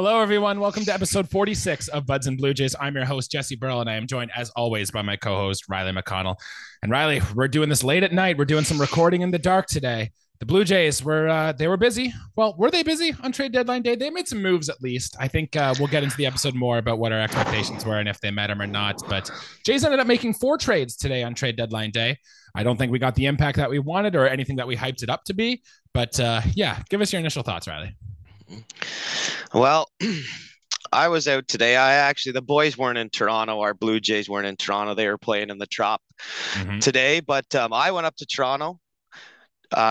Hello, everyone. Welcome to episode 46 of Buds and Blue Jays. I'm your host, Jesse Burrell, and I am joined, as always, by my co-host, Riley McConnell. And Riley, we're doing this late at night. We're doing some recording in the dark today. The Blue Jays were busy. Well, were they busy on trade deadline day? They made some moves, at least. I think we'll get into the episode more about what our expectations were and if they met them or not. But Jays ended up making 4 trades today on trade deadline day. I don't think we got the impact that we wanted or anything that we hyped it up to be. But yeah, give us your initial thoughts, Riley. Well, I was out today. The boys weren't in Toronto. Our Blue Jays weren't in Toronto. They were playing in the Trop today. But I went up to Toronto,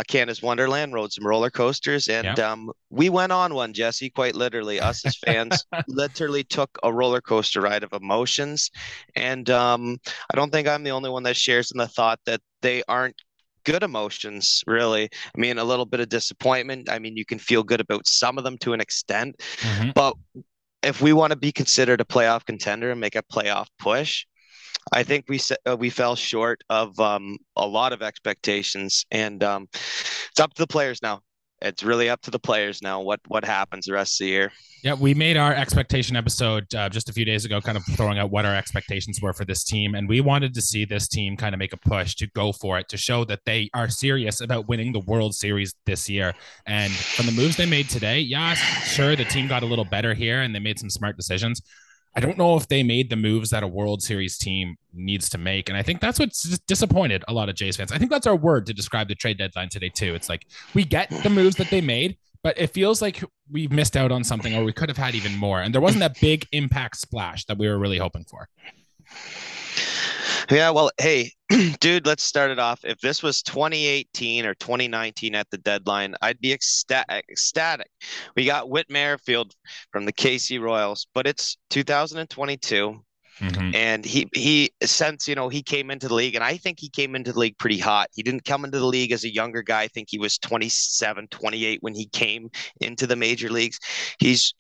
Canada's Wonderland, rode some roller coasters, and we went on one, Jesse, quite literally. Us as fans literally took a roller coaster ride of emotions. And I don't think I'm the only one that shares in the thought that they aren't good emotions, really. I mean, a little bit of disappointment. I mean, you can feel good about some of them to an extent, but if we want to be considered a playoff contender and make a playoff push, I think we fell short of a lot of expectations, and it's up to the players now. It's really up to the players now what happens the rest of the year. Yeah, we made our expectation episode just a few days ago, kind of throwing out what our expectations were for this team. And we wanted to see this team kind of make a push to go for it, to show that they are serious about winning the World Series this year. And from the moves they made today, yeah, sure, the team got a little better here and they made some smart decisions. I don't know if they made the moves that a World Series team needs to make. And I think that's what's disappointed a lot of Jays fans. I think that's our word to describe the trade deadline today, too. It's like we get the moves that they made, but it feels like we missed out on something or we could have had even more. And there wasn't that big impact splash that we were really hoping for. Yeah, well, hey, dude, let's start it off. If this was 2018 or 2019 at the deadline, I'd be ecstatic. We got Whit Merrifield from the KC Royals, but it's 2022. And he since, you know, he came into the league, and I think he came into the league pretty hot. He didn't come into the league as a younger guy. I think he was 27, 28 when he came into the major leagues. He's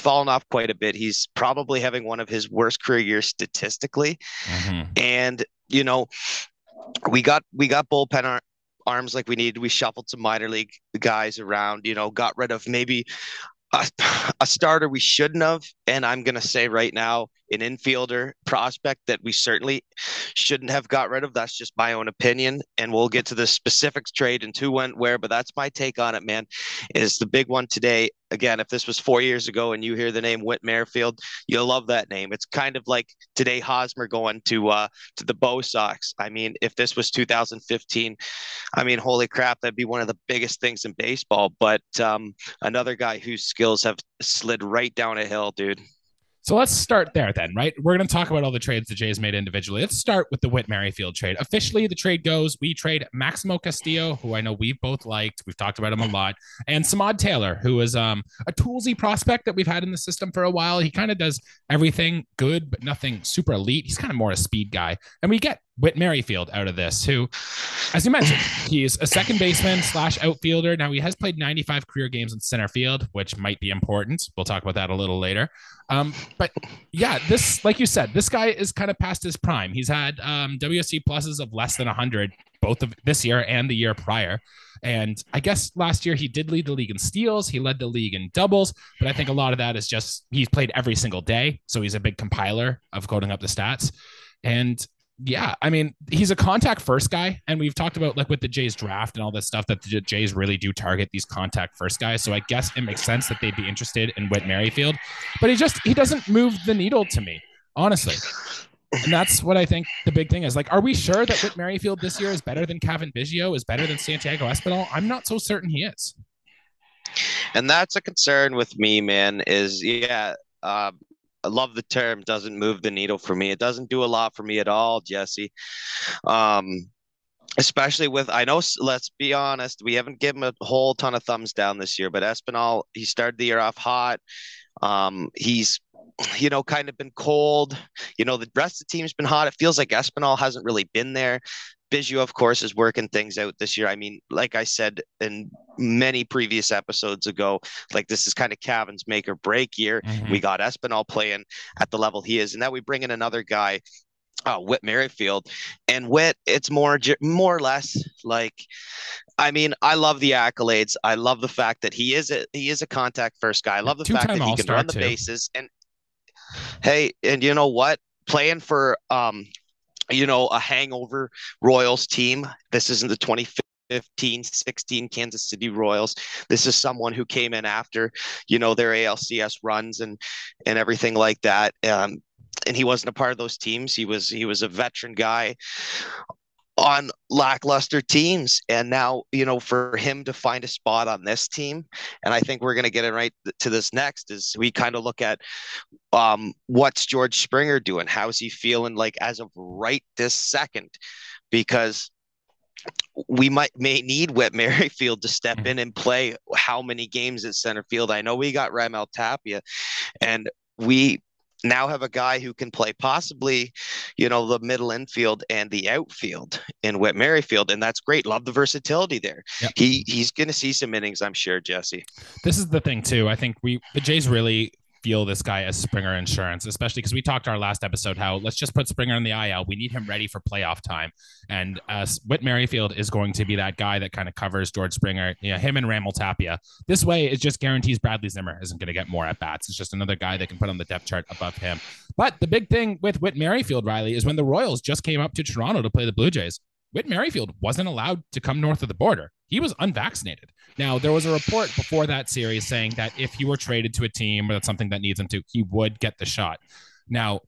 fallen off quite a bit. He's probably having one of his worst career years statistically. And, you know, we got bullpen arms like we needed. We shuffled some minor league guys around, you know, got rid of maybe a starter we shouldn't have, and I'm going to say right now, an infielder prospect that we certainly shouldn't have got rid of. That's just my own opinion, and we'll get to the specifics trade and who went where, but that's my take on it, man, is the big one today. Again, if this was 4 years ago and you hear the name Whit Merrifield, you'll love that name. It's kind of like today Hosmer going to the Bo Sox. I mean, if this was 2015, I mean, holy crap, that'd be one of the biggest things in baseball. But another guy who's skills have slid right down a hill, dude. So let's start there then, right? We're going to talk about all the trades the Jays made individually. Let's start with the Whit Merrifield trade. Officially, the trade goes, we trade Maximo Castillo, who I know we've both liked. We've talked about him a lot. And Samad Taylor, who is a toolsy prospect that we've had in the system for a while. He kind of does everything good, but nothing super elite. He's kind of more a speed guy. And we get Whit Merrifield out of this, who, as you mentioned, he's a second baseman / outfielder. Now, he has played 95 career games in center field, which might be important. We'll talk about that a little later. But yeah, this, like you said, this guy is kind of past his prime. He's had WRC pluses of less than 100, both of this year and the year prior. And I guess last year he did lead the league in steals. He led the league in doubles. But I think a lot of that is just he's played every single day. So he's a big compiler of coding up the stats. And yeah, I mean, he's a contact first guy. And we've talked about like with the Jays draft and all this stuff that the Jays really do target these contact first guys. So I guess it makes sense that they'd be interested in Whit Merrifield, but he doesn't move the needle to me, honestly. And that's what I think the big thing is. Like, are we sure that Whit Merrifield this year is better than Cavan Biggio, is better than Santiago Espinal? I'm not so certain he is. And that's a concern with me, man, is I love the term, doesn't move the needle for me. It doesn't do a lot for me at all, Jesse. Especially with, I know, let's be honest, we haven't given him a whole ton of thumbs down this year, but Espinal, he started the year off hot. He's, you know, kind of been cold. You know, the rest of the team's been hot. It feels like Espinal hasn't really been there. Biggio, of course, is working things out this year. I mean, like I said in many previous episodes ago, like this is kind of Cavan's make or break year. We got Espinal playing at the level he is, and now we bring in another guy, Whit Merrifield, and Whit, it's more or less like I mean, I love the accolades. I love the fact that he is a contact first guy. I love the fact that he can run the bases. And hey, and you know what? Playing for a hangover Royals team. This isn't the 2015-16 Kansas City Royals. This is someone who came in after, their ALCS runs and everything like that. And he wasn't a part of those teams. He was a veteran guy on lackluster teams. And now, for him to find a spot on this team, and I think we're going to get it right to this next, is we kind of look at what's George Springer doing? How's he feeling like as of right this second? Because we may need Whit Merrifield to step in and play how many games at center field. I know we got Ramel Tapia, and we now have a guy who can play possibly, the middle infield and the outfield in Whit Merrifield, and that's great. Love the versatility there. Yep. He's going to see some innings, I'm sure, Jesse. This is the thing, too. I think the Jays really feel this guy as Springer insurance, especially because we talked our last episode how let's just put Springer in the IL. We need him ready for playoff time. And Whit Merrifield is going to be that guy that kind of covers George Springer, him and Ramel Tapia. This way, it just guarantees Bradley Zimmer isn't going to get more at-bats. It's just another guy they can put on the depth chart above him. But the big thing with Whit Merrifield, Riley, is when the Royals just came up to Toronto to play the Blue Jays, Whit Merrifield wasn't allowed to come north of the border. He was unvaccinated. Now, there was a report before that series saying that if he were traded to a team or that's something that needs him to, he would get the shot. Now,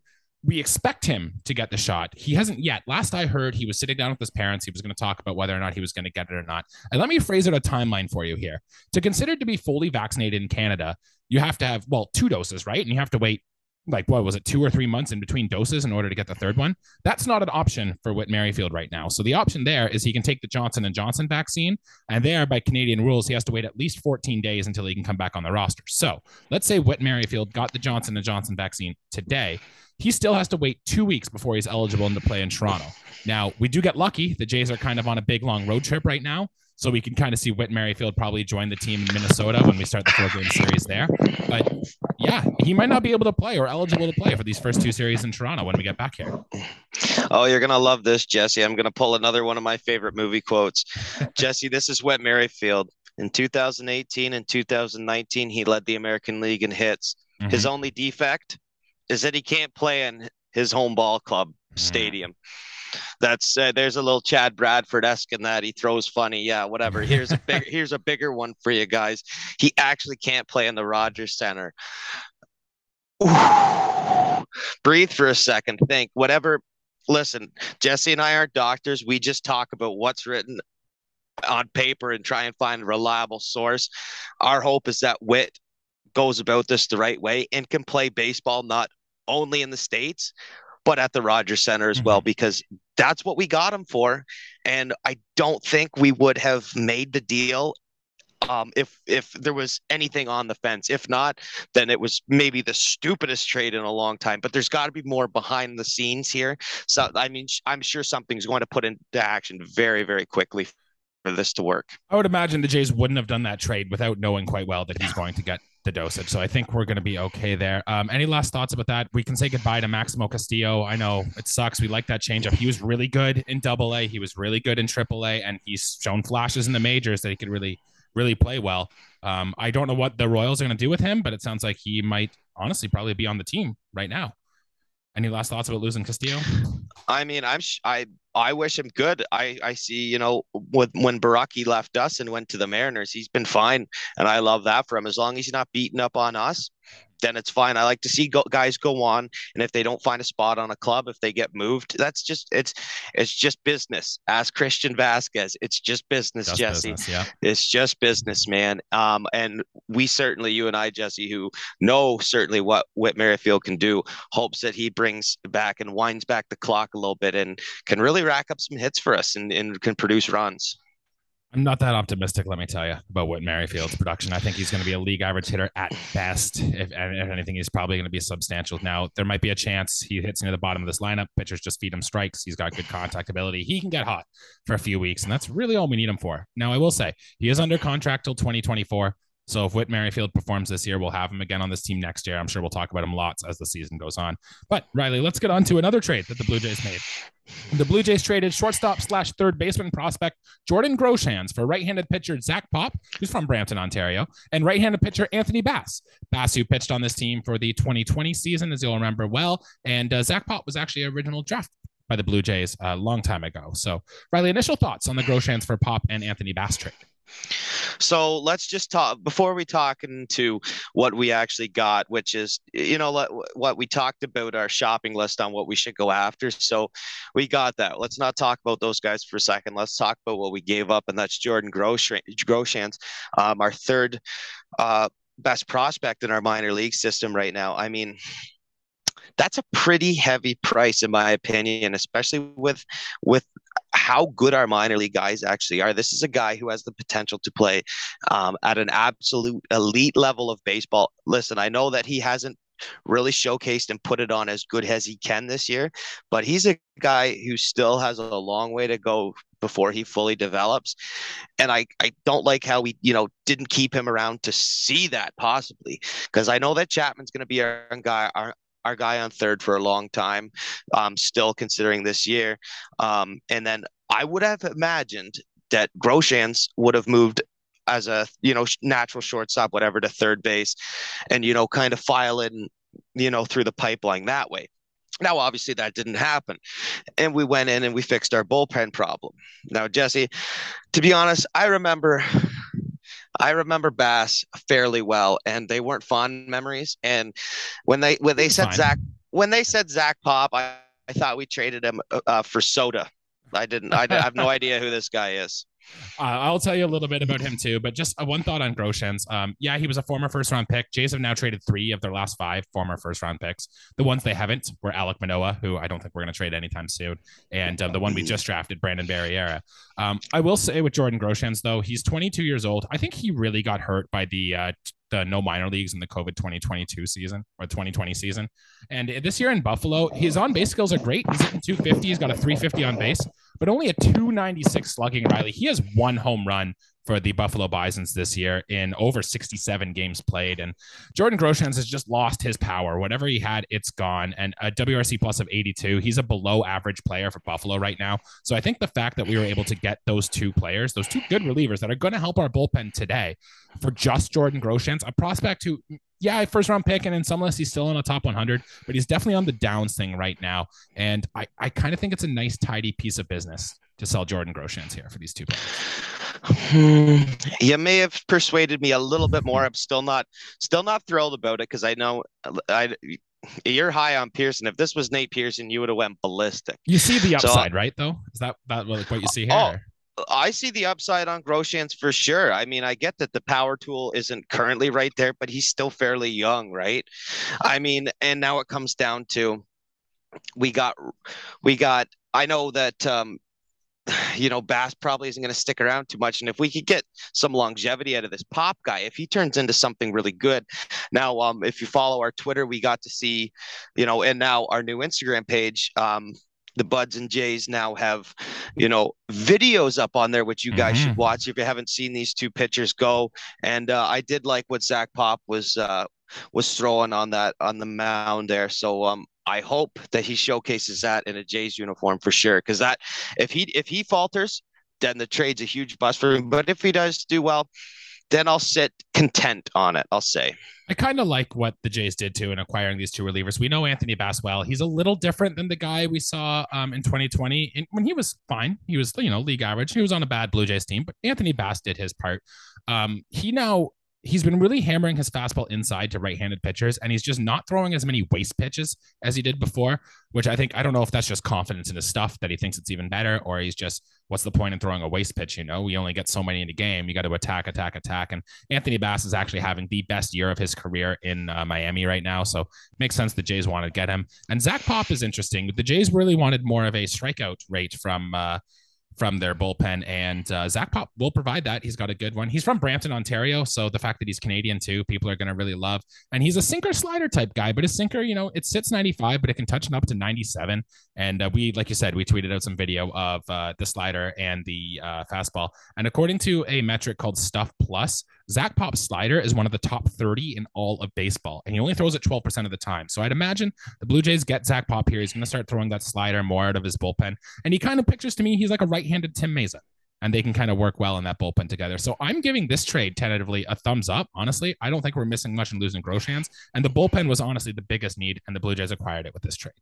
we expect him to get the shot. He hasn't yet. Last I heard, he was sitting down with his parents. He was going to talk about whether or not he was going to get it or not. And let me phrase out a timeline for you here. To consider to be fully vaccinated in Canada, you have to have, 2 doses, right? And you have to wait 2 or 3 months in between doses in order to get the third one. That's not an option for Whit Merrifield right now. So the option there is he can take the Johnson & Johnson vaccine, and there, by Canadian rules, he has to wait at least 14 days until he can come back on the roster. So let's say Whit Merrifield got the Johnson & Johnson vaccine today. He still has to wait 2 weeks before he's eligible to play in Toronto. Now, we do get lucky. The Jays are kind of on a big, long road trip right now, so we can kind of see Whit Merrifield probably join the team in Minnesota when we start the 4-game series there. But yeah, he might not be able to play or eligible to play for these first 2 series in Toronto when we get back here. Oh, you're going to love this, Jesse. I'm going to pull another one of my favorite movie quotes. Jesse, this is Whit Merrifield. In 2018 and 2019, he led the American League in hits. Mm-hmm. His only defect is that he can't play in his home ball club stadium. That's there's a little Chad Bradford-esque in that. He throws funny. Yeah, whatever. Here's a bigger one for you guys. He actually can't play in the Rogers Center. Ooh. Breathe for a second. Think. Whatever. Listen, Jesse and I aren't doctors. We just talk about what's written on paper and try and find a reliable source. Our hope is that Whit goes about this the right way and can play baseball not only in the States, but at the Rogers Center as well, because that's what we got him for. And I don't think we would have made the deal if there was anything on the fence. If not, then it was maybe the stupidest trade in a long time. But there's got to be more behind the scenes here. So, I mean, I'm sure something's going to put into action very, very quickly for this to work. I would imagine the Jays wouldn't have done that trade without knowing quite well that he's going to get the dosage. So I think we're going to be okay there. Any last thoughts about that? We can say goodbye to Maximo Castillo. I know it sucks. We like that changeup. He was really good in AA. He was really good in AAA, and he's shown flashes in the majors that he could really, really play well. I don't know what the Royals are going to do with him, but it sounds like he might honestly probably be on the team right now. Any last thoughts about losing Castillo? I mean, I wish him good. I see, when Baraki left us and went to the Mariners, he's been fine. And I love that for him. As long as he's not beating up on us, then it's fine. I like to see guys go on. And if they don't find a spot on a club, if they get moved, that's just, it's just business. Ask Christian Vasquez. It's just business, that's Jesse. Business, yeah. It's just business, man. And we certainly, you and I, Jesse, who know certainly what Whit Merrifield can do, hopes that he brings back and winds back the clock a little bit and can really rack up some hits for us and can produce runs. I'm not that optimistic, let me tell you, about Whit Merrifield's production. I think he's going to be a league average hitter at best. If anything, he's probably going to be substantial. Now, there might be a chance he hits near the bottom of this lineup. Pitchers just feed him strikes. He's got good contact ability. He can get hot for a few weeks, and that's really all we need him for. Now, I will say, he is under contract till 2024. So if Whit Merrifield performs this year, we'll have him again on this team next year. I'm sure we'll talk about him lots as the season goes on. But Riley, let's get on to another trade that the Blue Jays made. The Blue Jays traded shortstop / third baseman prospect Jordan Groshans for right-handed pitcher Zach Pop, who's from Brampton, Ontario, and right-handed pitcher Anthony Bass. Bass, who pitched on this team for the 2020 season, as you'll remember well, and Zach Pop was actually an original draft by the Blue Jays a long time ago. So, Riley, initial thoughts on the Groshans for Pop and Anthony Bass trade? So let's just talk before we talk into what we actually got, which is, you know, what we talked about, our shopping list on what we should go after. So we got that. Let's not talk about those guys for a second. Let's talk about what we gave up. And that's Jordan Groshans, our third best prospect in our minor league system right now. I mean, that's a pretty heavy price, in my opinion, especially with how good our minor league guys actually are. This is a guy who has the potential to play at an absolute elite level of baseball. Listen, I know that he hasn't really showcased and put it on as good as he can this year, but he's a guy who still has a long way to go before he fully develops. And I don't like how we, you know, didn't keep him around to see that possibly, because I know that Chapman's going to be our guy on third for a long time, still considering this year. And then I would have imagined that Groshans would have moved as a, you know, natural shortstop, whatever, to third base and, you know, kind of file in, you know, through the pipeline that way. Now, obviously that didn't happen. And we went in and we fixed our bullpen problem. Now, Jesse, to be honest, I remember Bass fairly well, and they weren't fond memories. And when they said Zach Pop, I thought we traded him for soda. I have no idea who this guy is. I'll tell you a little bit about him too, but just one thought on Groshans. Yeah, he was a former first-round pick. Jays have now traded 3 of their last 5 former first-round picks. The ones they haven't were Alec Manoah, who I don't think we're going to trade anytime soon, and the one we just drafted, Brandon Barriera. I will say with Jordan Groshans, though, he's 22 years old. I think he really got hurt by the no minor leagues in the COVID 2022 season or 2020 season. And this year in Buffalo, his on-base skills are great. He's hitting .250. He's got a .350 on base, but only a .296 slugging, Riley. He has 1 home run for the Buffalo Bisons this year in over 67 games played. And Jordan Groshans has just lost his power. Whatever he had, it's gone. And a WRC plus of 82. He's a below average player for Buffalo right now. So I think the fact that we were able to get those 2 players, those 2 good relievers that are going to help our bullpen today for just Jordan Groshans, a prospect who, yeah, first round pick, and in some lists, he's still in a top 100, but he's definitely on the downs thing right now. And I kind of think it's a nice, tidy piece of business to sell Jordan Groshans here for these 2 players. You may have persuaded me a little bit more. I'm still not thrilled about it, because I know you're high on Pearson. If this was Nate Pearson, you would have went ballistic. You see the upside, right, though? Is that what you see here? Oh. I see the upside on Groshans for sure. I mean, I get that the power tool isn't currently right there, but he's still fairly young, right? I mean, and now it comes down to we got. I know that you know, Bass probably isn't going to stick around too much, and if we could get some longevity out of this Pop guy, if he turns into something really good. Now, if you follow our Twitter, we got to see, you know, and now our new Instagram page. The Buds and Jays now have, you know, videos up on there, which you guys should watch if you haven't seen these 2 pitchers go. And I did like what Zach Pop was throwing on the mound there. So I hope that he showcases that in a Jays uniform for sure. Because that if he falters, then the trade's a huge bust for him. But if he does do well, then I'll sit content on it, I'll say. I kind of like what the Jays did too in acquiring these 2 relievers. We know Anthony Bass well. He's a little different than the guy we saw in 2020. And when he was fine, he was, you know, league average. He was on a bad Blue Jays team, but Anthony Bass did his part. He's been really hammering his fastball inside to right-handed pitchers, and he's just not throwing as many waste pitches as he did before, which I don't know if that's just confidence in his stuff that he thinks it's even better, or he's just, what's the point in throwing a waste pitch? You know, we only get so many in a game. You got to attack. And Anthony Bass is actually having the best year of his career in Miami right now. So it makes sense the Jays want to get him. And Zach Pop is interesting. The Jays really wanted more of a strikeout rate from their bullpen, and Zach Pop will provide that. He's got a good one. He's from Brampton, Ontario, so the fact that he's Canadian too, people are going to really love. And he's a sinker-slider type guy, but his sinker, you know, it sits 95, but it can touch him up to 97. And we, like you said, we tweeted out some video of the slider and the fastball. And according to a metric called Stuff Plus, Zach Pop's slider is one of the top 30 in all of baseball, and he only throws it 12% of the time. So I'd imagine the Blue Jays get Zach Pop here. He's going to start throwing that slider more out of his bullpen. And he kind of pictures to me, he's like a right-handed Tim Mesa, and they can kind of work well in that bullpen together. So I'm giving this trade tentatively a thumbs up. Honestly, I don't think we're missing much in losing Groshans, and the bullpen was honestly the biggest need, and the Blue Jays acquired it with this trade.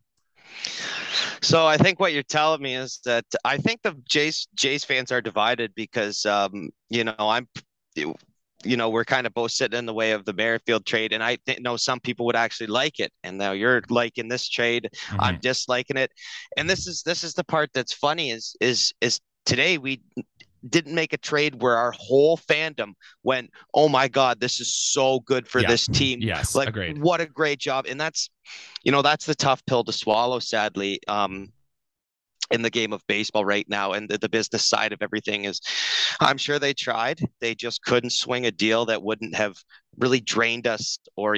So I think what you're telling me is that I think the Jays fans are divided because, we're kind of both sitting in the way of the Merrifield trade. And I know some people would actually like it. And now you're liking this trade. Mm-hmm. I'm disliking it. And this is the part that's funny is today we didn't make a trade where our whole fandom went, oh my God, this is so good for this team. Yes, like agreed. What a great job. And that's the tough pill to swallow, sadly, in the game of baseball right now. And the business side of everything is, I'm sure they tried. They just couldn't swing a deal that wouldn't have really drained us or,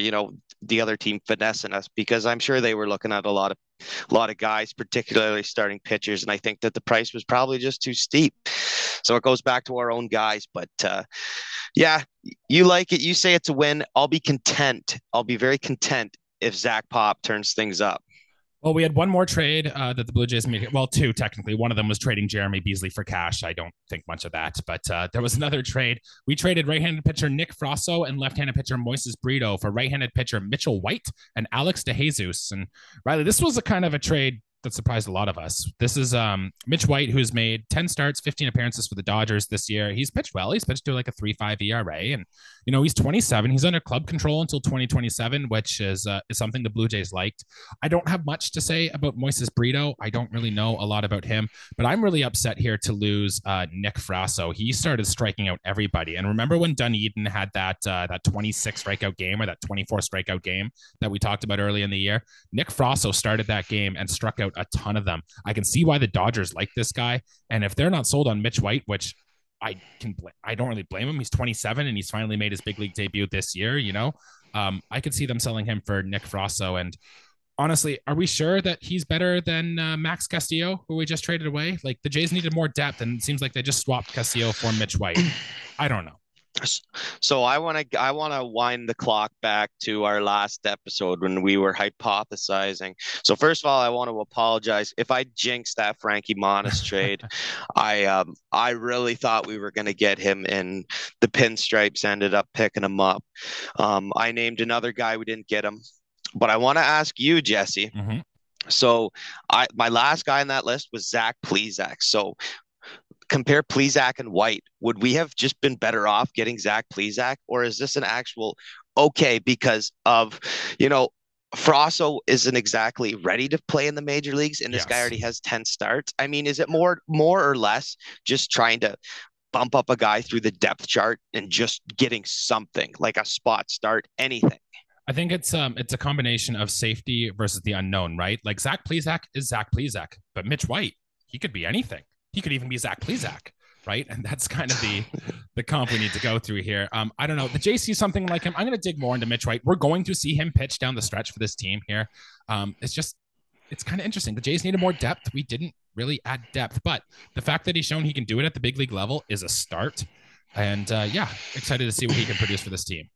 the other team finessing us, because I'm sure they were looking at a lot of guys, particularly starting pitchers. And I think that the price was probably just too steep. So it goes back to our own guys. But you like it. You say it's a win. I'll be content. I'll be very content if Zach Pop turns things up. Well, we had one more trade that the Blue Jays made. Well, two, technically. One of them was trading Jeremy Beasley for cash. I don't think much of that, but there was another trade. We traded right-handed pitcher Nick Frasso and left-handed pitcher Moises Brito for right-handed pitcher Mitchell White and Alex DeJesus. And Riley, this was a kind of a trade that surprised a lot of us. This is Mitch White, who's made 10 starts, 15 appearances for the Dodgers this year. He's pitched well. He's pitched to like a 3.5 ERA. And, he's 27. He's under club control until 2027, which is something the Blue Jays liked. I don't have much to say about Moises Brito. I don't really know a lot about him, but I'm really upset here to lose Nick Frasso. He started striking out everybody. And remember when Dunedin had that 26 strikeout game or that 24 strikeout game that we talked about early in the year? Nick Frasso started that game and struck out a ton of them. I can see why the Dodgers like this guy. And if they're not sold on Mitch White, which I don't really blame him. He's 27 and he's finally made his big league debut this year. I could see them selling him for Nick Frasso. And honestly, are we sure that he's better than Max Castillo, who we just traded away? Like the Jays needed more depth, and it seems like they just swapped Castillo for Mitch White. I don't know. So I want to wind the clock back to our last episode when we were hypothesizing. So first of all, I want to apologize if I jinxed that Frankie Montas trade. I really thought we were going to get him, and the Pinstripes ended up picking him up. I named another guy. We didn't get him, but I want to ask you, Jesse. Mm-hmm. So my last guy on that list was Zach Plesac. So compare Plesac and White. Would we have just been better off getting Zach Plesac, or is this an actual okay because of, Frasso isn't exactly ready to play in the major leagues, and this guy already has 10 starts? I mean, is it more or less just trying to bump up a guy through the depth chart and just getting something like a spot start, anything? I think it's a combination of safety versus the unknown, right? Like Zach Plesac is Zach Plesac, but Mitch White, he could be anything. He could even be Zach Plesac, right? And that's kind of the comp we need to go through here. I don't know. The JC, something like him. I'm going to dig more into Mitch White. We're going to see him pitch down the stretch for this team here. It's kind of interesting. The Jays needed more depth. We didn't really add depth, but the fact that he's shown he can do it at the big league level is a start. And excited to see what he can produce for this team.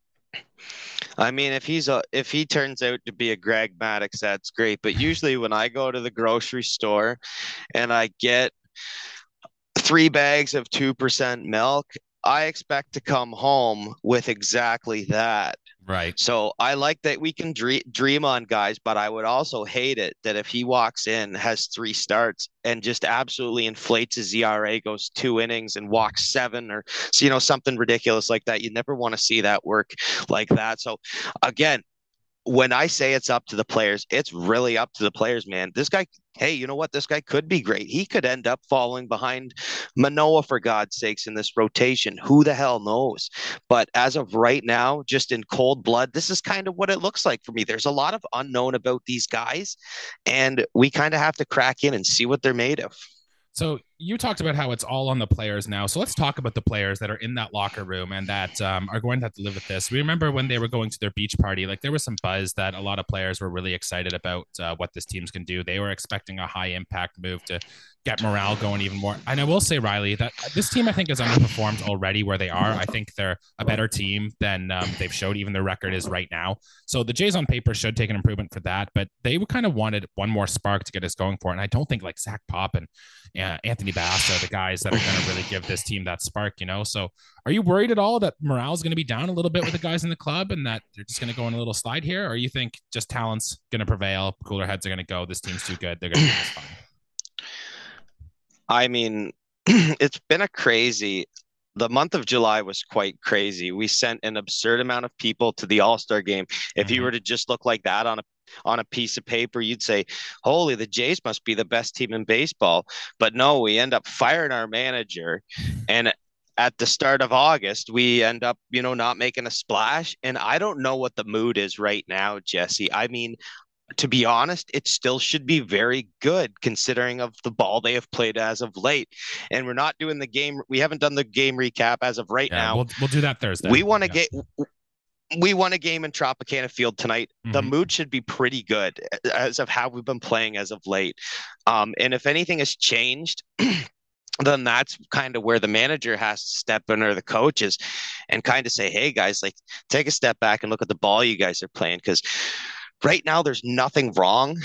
I mean, if he turns out to be a Greg Maddux, that's great. But usually when I go to the grocery store and I get 3 bags of 2% milk, I expect to come home with exactly that. Right. So I like that we can dream on guys, but I would also hate it that if he walks in, has 3 starts and just absolutely inflates his ERA, goes 2 innings and walks 7 or, something ridiculous like that. You never want to see that work like that. So again, when I say it's up to the players, it's really up to the players, man. This guy, hey, you know what? This guy could be great. He could end up falling behind Manoah, for God's sakes, in this rotation. Who the hell knows? But as of right now, just in cold blood, this is kind of what it looks like for me. There's a lot of unknown about these guys, and we kind of have to crack in and see what they're made of. So you talked about how it's all on the players now. So let's talk about the players that are in that locker room and that are going to have to live with this. We remember when they were going to their beach party, like there was some buzz that a lot of players were really excited about what this team's can do. They were expecting a high impact move to get morale going even more. And I will say, Riley, that this team, I think, is underperformed already where they are. I think they're a better team than they've showed even their record is right now. So the Jays on paper should take an improvement for that, but they kind of wanted one more spark to get us going for it. And I don't think like Zach Pop and Anthony Bass are the guys that are going to really give this team that spark, you know? So are you worried at all that morale is going to be down a little bit with the guys in the club and that they're just going to go on a little slide here? Or you think just talent's going to prevail, cooler heads are going to go, this team's too good, they're going to be fine? I mean, it's been the month of July was quite crazy. We sent an absurd amount of people to the All-Star game. If you were to just look like that on a piece of paper, you'd say, holy, the Jays must be the best team in baseball. But no, we end up firing our manager. And at the start of August, we end up, not making a splash. And I don't know what the mood is right now, Jesse. I mean, to be honest, it still should be very good considering of the ball they have played as of late. And we're not doing the game. We haven't done the game recap as of right now. We'll do that Thursday. We want to We won a game in Tropicana Field tonight. Mm-hmm. The mood should be pretty good as of how we've been playing as of late. And if anything has changed, then that's kind of where the manager has to step in or the coaches and kind of say, hey guys, like take a step back and look at the ball you guys are playing. Cause right now, there's nothing wrong,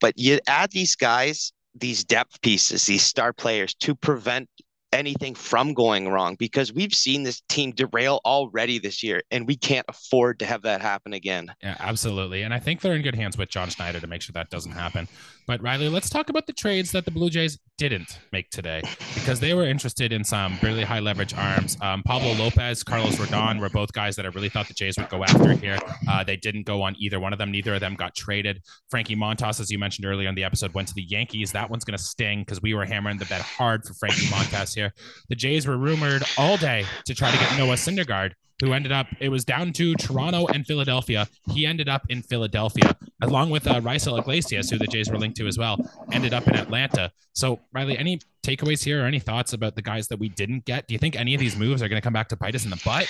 but you add these guys, these depth pieces, these star players to prevent anything from going wrong because we've seen this team derail already this year and we can't afford to have that happen again. Yeah, absolutely. And I think they're in good hands with John Schneider to make sure that doesn't happen. But Riley, let's talk about the trades that the Blue Jays didn't make today because they were interested in some really high leverage arms. Pablo Lopez, Carlos Rodon were both guys that I really thought the Jays would go after here. They didn't go on either one of them. Neither of them got traded. Frankie Montas, as you mentioned earlier in the episode, went to the Yankees. That one's going to sting because we were hammering the bet hard for Frankie Montas here. The Jays were rumored all day to try to get Noah Syndergaard, who ended up, it was down to Toronto and Philadelphia. He ended up in Philadelphia, along with Raisel Iglesias, who the Jays were linked to as well, ended up in Atlanta. So, Riley, any takeaways here or any thoughts about the guys that we didn't get? Do you think any of these moves are going to come back to bite us in the butt?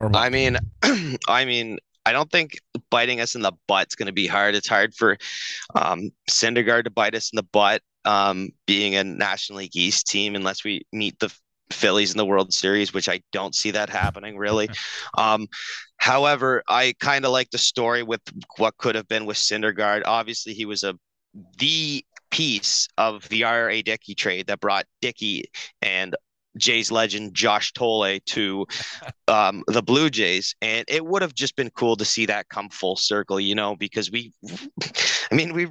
Or what? I mean, I don't think biting us in the butt's going to be hard. It's hard for Syndergaard to bite us in the butt, being a National League East team, unless we meet the Phillies in the World Series, which I don't see that happening really. However, I kind of like the story with what could have been with Syndergaard. Obviously, he was the piece of the R.A. Dickey trade that brought Dickey and Jays legend Josh Tolle to the Blue Jays, and it would have just been cool to see that come full circle, because we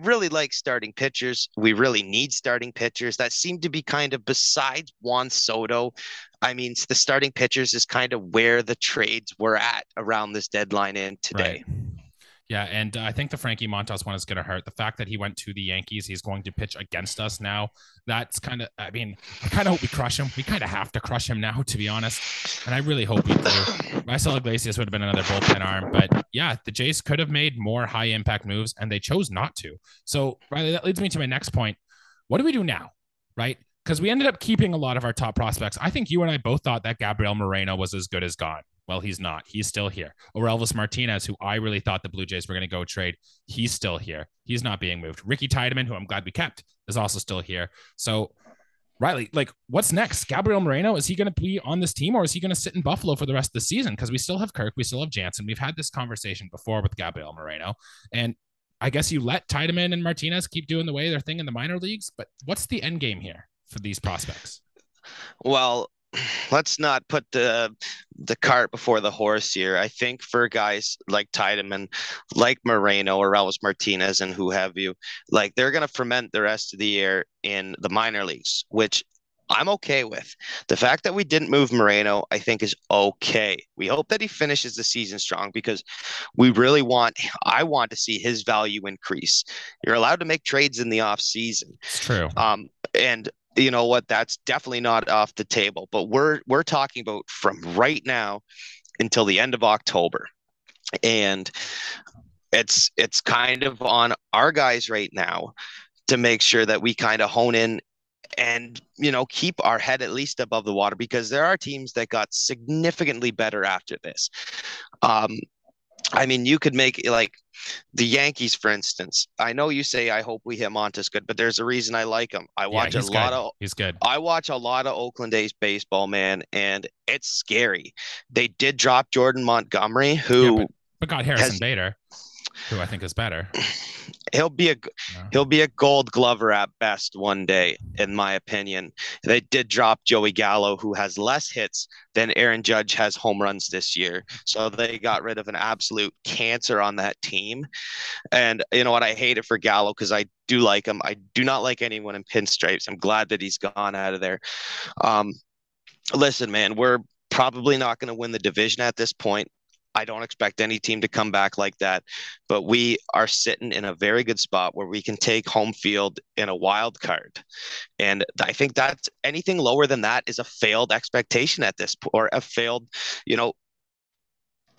really like starting pitchers. We really need starting pitchers. That seemed to be kind of besides Juan Soto. I mean, the starting pitchers is kind of where the trades were at around this deadline and today. Right. Yeah, and I think the Frankie Montas one is going to hurt. The fact that he went to the Yankees, he's going to pitch against us now. That's I kind of hope we crush him. We kind of have to crush him now, to be honest. And I really hope we do. Raisel Iglesias would have been another bullpen arm. But yeah, the Jays could have made more high-impact moves, and they chose not to. So, Riley, that leads me to my next point. What do we do now, right? Because we ended up keeping a lot of our top prospects. I think you and I both thought that Gabriel Moreno was as good as gone. Well, he's not. He's still here. Orelvis Martinez, who I really thought the Blue Jays were going to go trade, he's still here. He's not being moved. Ricky Tiedemann, who I'm glad we kept, is also still here. So, Riley, what's next? Gabriel Moreno, is he going to be on this team or is he going to sit in Buffalo for the rest of the season? Because we still have Kirk. We still have Jansen. We've had this conversation before with Gabriel Moreno. And I guess you let Tiedemann and Martinez keep doing the way their thing in the minor leagues. But what's the end game here for these prospects? Well, let's not put the cart before the horse here. I think for guys like Tiedemann, like Moreno, or Elvis Martinez, and who have you, they're going to ferment the rest of the year in the minor leagues, which I'm okay with. The fact that we didn't move Moreno, I think, is okay. We hope that he finishes the season strong because I want to see his value increase. You're allowed to make trades in the offseason. It's true. And you know what? That's definitely not off the table, but we're talking about from right now until the end of October. And it's kind of on our guys right now to make sure that we kind of hone in and, you know, keep our head at least above the water, because there are teams that got significantly better after this. I mean, you could make like the Yankees, for instance. I know you say I hope we hit Montas good, but there's a reason I like him. I watch I watch a lot of Oakland A's baseball, man, and it's scary. They did drop Jordan Montgomery, who but got Harrison Bader, who I think is better. He'll be a Gold Glover at best one day, in my opinion. They did drop Joey Gallo, who has less hits than Aaron Judge has home runs this year. So they got rid of an absolute cancer on that team. And you know what? I hate it for Gallo, because I do like him. I do not like anyone in pinstripes. I'm glad that he's gone out of there. Listen, man, we're probably not going to win the division at this point. I don't expect any team to come back like that, but we are sitting in a very good spot where we can take home field in a wild card. And I think that's anything lower than that is a failed expectation at this point, or a failed, you know,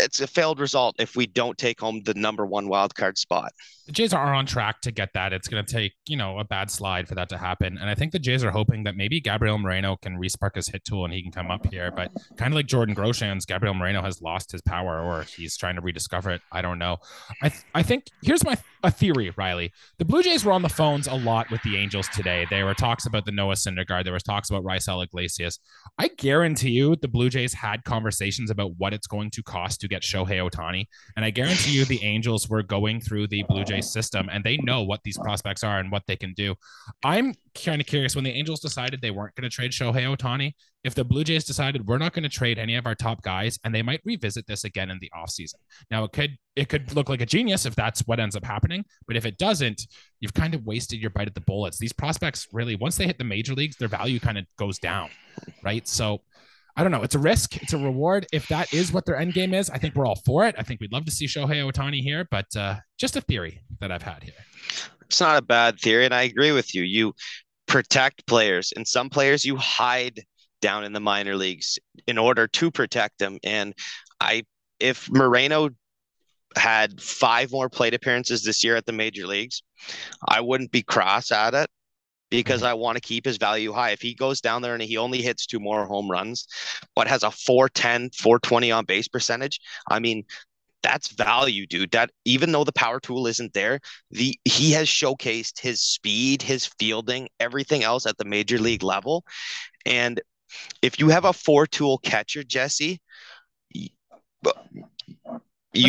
it's a failed result if we don't take home the number one wild card spot. The Jays are on track to get that. It's going to take, you know, a bad slide for that to happen. And I think the Jays are hoping that maybe Gabriel Moreno can respark his hit tool and he can come up here. But kind of like Jordan Groshans, Gabriel Moreno has lost his power, or he's trying to rediscover it. I don't know. I think here's my a theory, Riley. The Blue Jays were on the phones a lot with the Angels today. There were talks about the Noah Syndergaard. There was talks about Raisel Iglesias. I guarantee you the Blue Jays had conversations about what it's going to cost to get Shohei Ohtani. And I guarantee you the Angels were going through the Blue Jays system, and they know what these prospects are and what they can do. I'm kind of curious, when the Angels decided they weren't going to trade Shohei Ohtani, if the Blue Jays decided we're not going to trade any of our top guys, and they might revisit this again in the offseason. Now, it could look like a genius if that's what ends up happening, but if it doesn't, you've kind of wasted your bite at the bullets. These prospects, really, once they hit the major leagues, their value kind of goes down, right? So I don't know. It's a risk. It's a reward. If that is what their end game is, I think we're all for it. I think we'd love to see Shohei Ohtani here, but just a theory that I've had here. It's not a bad theory, and I agree with you. You protect players, and some players you hide down in the minor leagues in order to protect them. And if Moreno had 5 more plate appearances this year at the major leagues, I wouldn't be cross at it, because I want to keep his value high. If he goes down there and he only hits 2 more home runs, but has a 410, 420 on base percentage, I mean, that's value, dude. That even though the power tool isn't there, he has showcased his speed, his fielding, everything else at the major league level. And if you have a 4-tool catcher, Jesse, you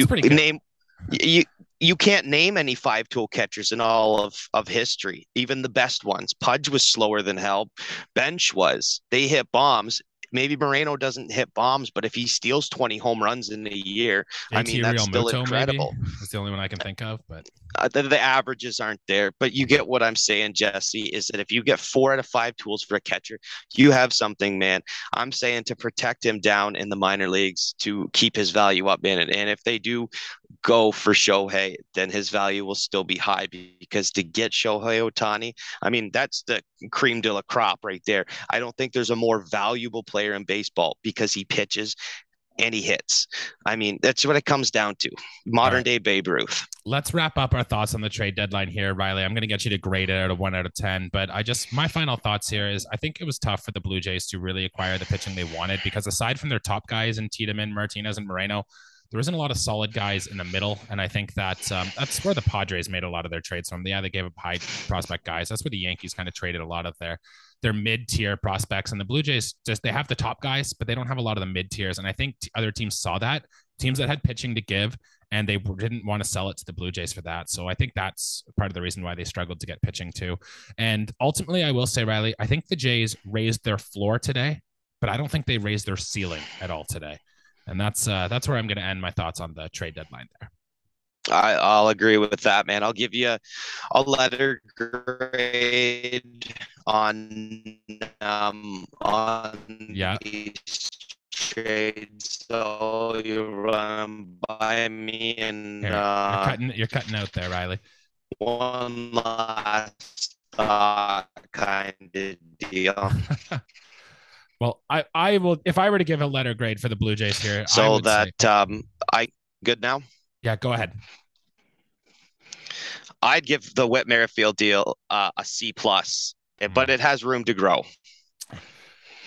can't name any 5-tool catchers in all of history, even the best ones. Pudge was slower than hell. Bench was. They hit bombs. Maybe Moreno doesn't hit bombs, but if he steals 20 home runs in a year, I mean, that's still incredible. That's the only one I can think of. But the averages aren't there. But you get what I'm saying, Jesse, is that if you get 4 out of 5 tools for a catcher, you have something, man. I'm saying to protect him down in the minor leagues to keep his value up, man. And if they do go for Shohei, then his value will still be high, because to get Shohei Ohtani, I mean, that's the cream de la crop right there. I don't think there's a more valuable player in baseball, because he pitches and he hits. I mean, that's what it comes down to. Modern day Babe Ruth. Let's wrap up our thoughts on the trade deadline here, Riley. I'm going to get you to grade it out of 1 out of 10, but my final thoughts here is I think it was tough for the Blue Jays to really acquire the pitching they wanted, because aside from their top guys in Tiedemann, Martinez, and Moreno, there isn't a lot of solid guys in the middle. And I think that that's where the Padres made a lot of their trades from. Yeah, they gave up high prospect guys. That's where the Yankees kind of traded a lot of their mid-tier prospects. And the Blue Jays, they have the top guys, but they don't have a lot of the mid-tiers. And I think other teams saw that, teams that had pitching to give, and they didn't want to sell it to the Blue Jays for that. So I think that's part of the reason why they struggled to get pitching too. And ultimately, I will say, Riley, I think the Jays raised their floor today, but I don't think they raised their ceiling at all today. And that's where I'm going to end my thoughts on the trade deadline there. I'll agree with that, man. I'll give you a letter grade on these trades. So you run by me and here, you're cutting out there, Riley. One last kind of deal. Well, I will, if I were to give a letter grade for the Blue Jays here. So I would say, I good now? Yeah, go ahead. I'd give the Whit Merrifield deal a C+. but it has room to grow.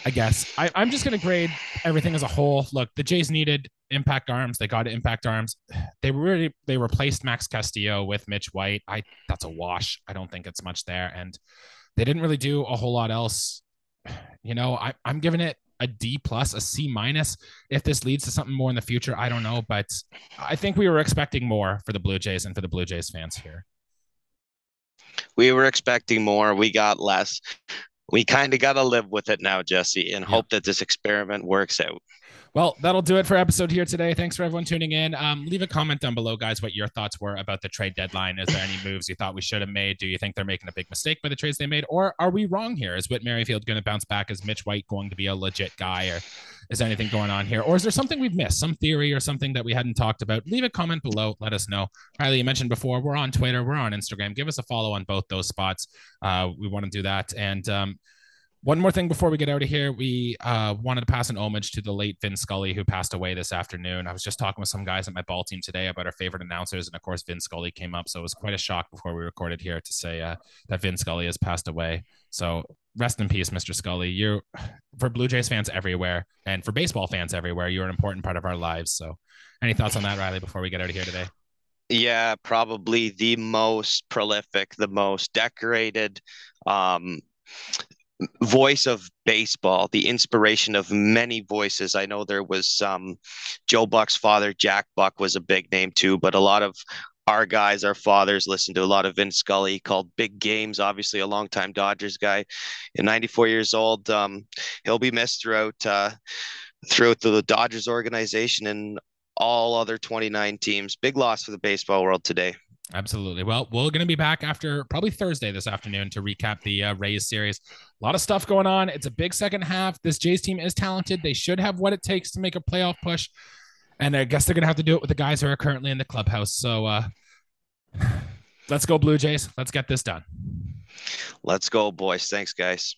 I guess I'm just going to grade everything as a whole. Look, the Jays needed impact arms. They got impact arms. They replaced Max Castillo with Mitch White. That's a wash. I don't think it's much there. And they didn't really do a whole lot else. You know, I'm giving it a D+, a C-. If this leads to something more in the future, I don't know. But I think we were expecting more for the Blue Jays and for the Blue Jays fans here. We were expecting more. We got less. We kind of got to live with it now, Jesse, and hope that this experiment works out. Well, that'll do it for episode here today. Thanks for everyone tuning in. Leave a comment down below, guys, what your thoughts were about the trade deadline. Is there any moves you thought we should have made? Do you think they're making a big mistake by the trades they made? Or are we wrong here? Is Whit Merrifield going to bounce back? Is Mitch White going to be a legit guy? Or is there anything going on here? Or is there something we've missed? Some theory or something that we hadn't talked about? Leave a comment below. Let us know. Riley, you mentioned before, we're on Twitter. We're on Instagram. Give us a follow on both those spots. We want to do that. And, one more thing before we get out of here, we wanted to pass an homage to the late Vin Scully, who passed away this afternoon. I was just talking with some guys at my ball team today about our favorite announcers, and of course, Vin Scully came up, so it was quite a shock before we recorded here to say that Vin Scully has passed away. So rest in peace, Mr. Scully. You're, for Blue Jays fans everywhere and for baseball fans everywhere, you're an important part of our lives. So any thoughts on that, Riley, before we get out of here today? Yeah, probably the most prolific, the most decorated, voice of baseball, the inspiration of many voices. I know there was Joe Buck's father, Jack Buck, was a big name too, but a lot of our guys, our fathers, listened to a lot of Vin Scully, called big games, obviously a longtime Dodgers guy and 94 years old. He'll be missed throughout the Dodgers organization and all other 29 teams. Big loss for the baseball world today. Absolutely. Well, we're going to be back after probably Thursday this afternoon to recap the Rays series. A lot of stuff going on. It's a big second half. This Jays team is talented. They should have what it takes to make a playoff push. And I guess they're going to have to do it with the guys who are currently in the clubhouse. So let's go Blue Jays. Let's get this done. Let's go, boys. Thanks, guys.